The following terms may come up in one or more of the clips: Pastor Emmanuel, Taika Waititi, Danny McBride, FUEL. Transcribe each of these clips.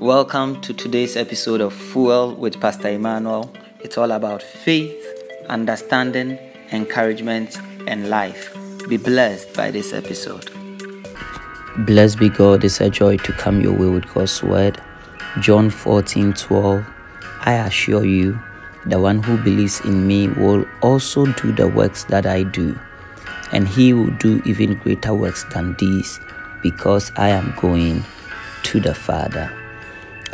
Welcome to today's episode of FUEL with Pastor Emmanuel. It's all about faith, understanding, encouragement, and life. Be blessed by this episode. Blessed be God. It's a joy to come your way with God's word. John 14:12. I assure you, the one who believes in me will also do the works that I do, and he will do even greater works than these, because I am going to the Father.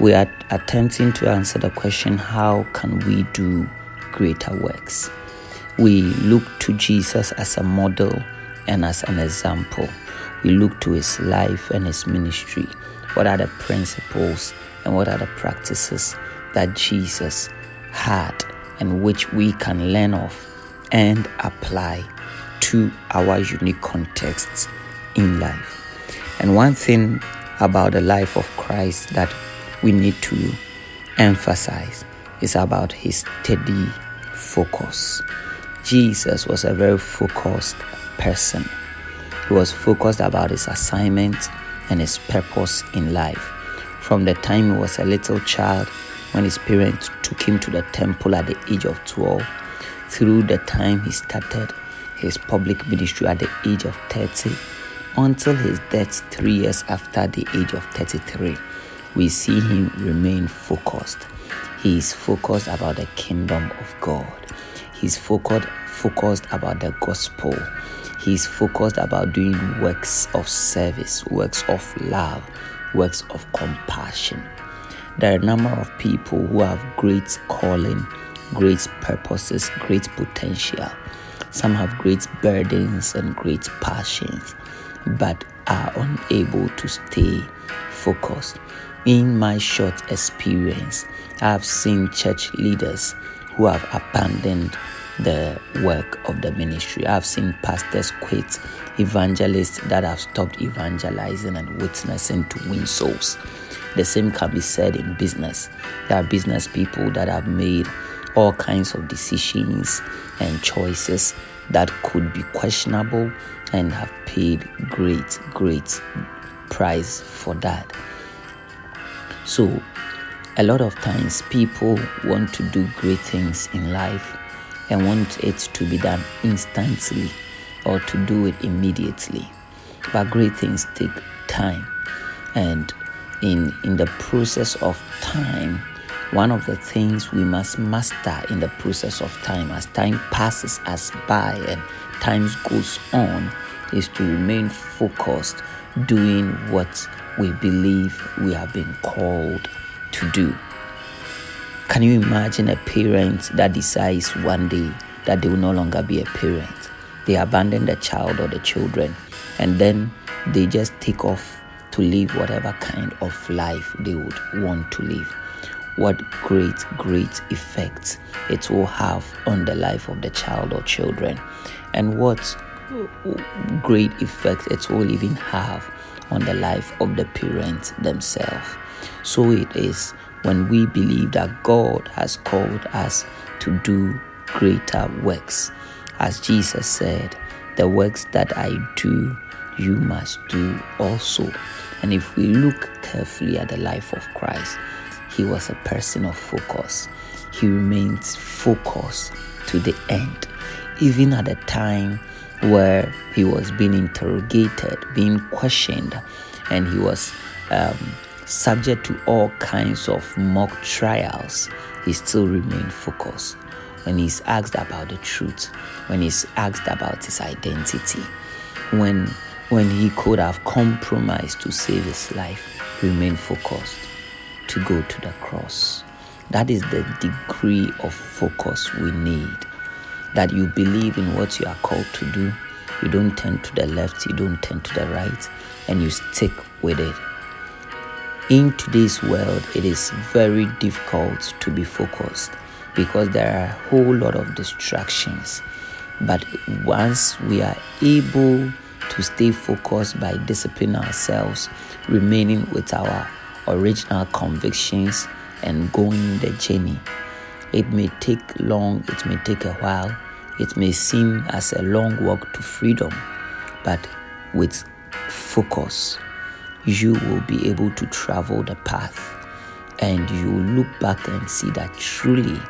We are attempting to answer the question, how can we do greater works? We look to Jesus as a model and as an example. We look to his life and his ministry. What are the principles and what are the practices that Jesus had and which we can learn of and apply to our unique contexts in life? And one thing about the life of Christ that we need to emphasize is about his steady focus. Jesus was a very focused person. He was focused about his assignment and his purpose in life. From the time he was a little child, when his parents took him to the temple at the age of 12, through the time he started his public ministry at the age of 30, until his death 3 years after the age of 33. We see him remain focused. He is focused about the kingdom of God. He's focused about the gospel. He's focused about doing works of service, works of love, works of compassion. There are a number of people who have great calling, great purposes, great potential. Some have great burdens and great passions, but are unable to stay focused. In my short experience, I've seen church leaders who have abandoned the work of the ministry. I've seen pastors quit, evangelists that have stopped evangelizing and witnessing to win souls. The same can be said in business. There are business people that have made all kinds of decisions and choices that could be questionable and have paid great price for that. So, a lot of times people want to do great things in life and want it to be done instantly or to do it immediately. But great things take time. And in the process of time, one of the things we must master in the process of time, as time passes us by and time goes on, is to remain focused doing what we believe we have been called to do. Can you imagine a parent that decides one day that they will no longer be a parent? They abandon the child or the children, and then they just take off to live whatever kind of life they would want to live. What great effects it will have on the life of the child or children, and what great effects it will even have on the life of the parents themselves. So it is when we believe that God has called us to do greater works. As Jesus said, the works that I do, you must do also. And if we look carefully at the life of Christ, he was a person of focus. He remains focused to the end. Even at the time where he was being interrogated, being questioned, and he was subject to all kinds of mock trials, he still remained focused. When he's asked about the truth, when he's asked about his identity, when he could have compromised to save his life, he remained focused to go to the cross. That is the degree of focus we need. That you believe in what you are called to do. You don't turn to the left, you don't turn to the right, and you stick with it. In today's world, it is very difficult to be focused because there are a whole lot of distractions. But once we are able to stay focused by disciplining ourselves, remaining with our original convictions and going the journey, it may take long, it may take a while, it may seem as a long walk to freedom, but with focus, you will be able to travel the path. and you look back and see that truly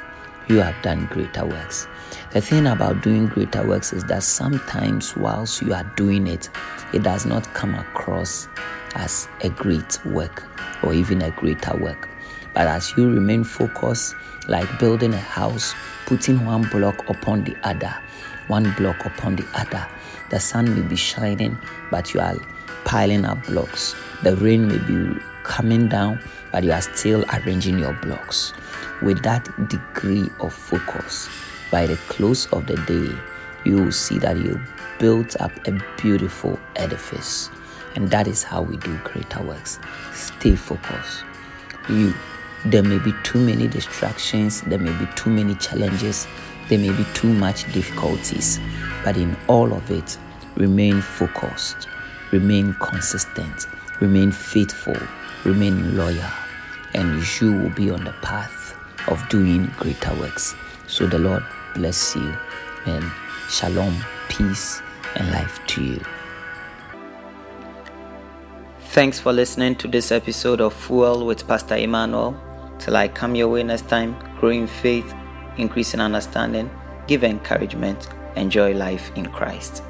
you have done greater works. The thing about doing greater works is that sometimes whilst you are doing it, it does not come across as a great work or even a greater work. But as you remain focused, like building a house, putting one block upon the other, the sun may be shining, but you are piling up blocks. The rain may be coming down, but you are still arranging your blocks. With that degree of focus, by the close of the day, you will see that you built up a beautiful edifice. And that is how we do greater works. Stay focused. There may be too many distractions, there may be too many challenges, there may be too much difficulties, but in all of it, remain focused, remain consistent, remain faithful, remain loyal, and you will be on the path of doing greater works. So the Lord bless you, and shalom, peace, and life to you. Thanks for listening to this episode of Fuel with Pastor Emmanuel. Till I come your way next time, grow in faith, increase in understanding, give encouragement, enjoy life in Christ.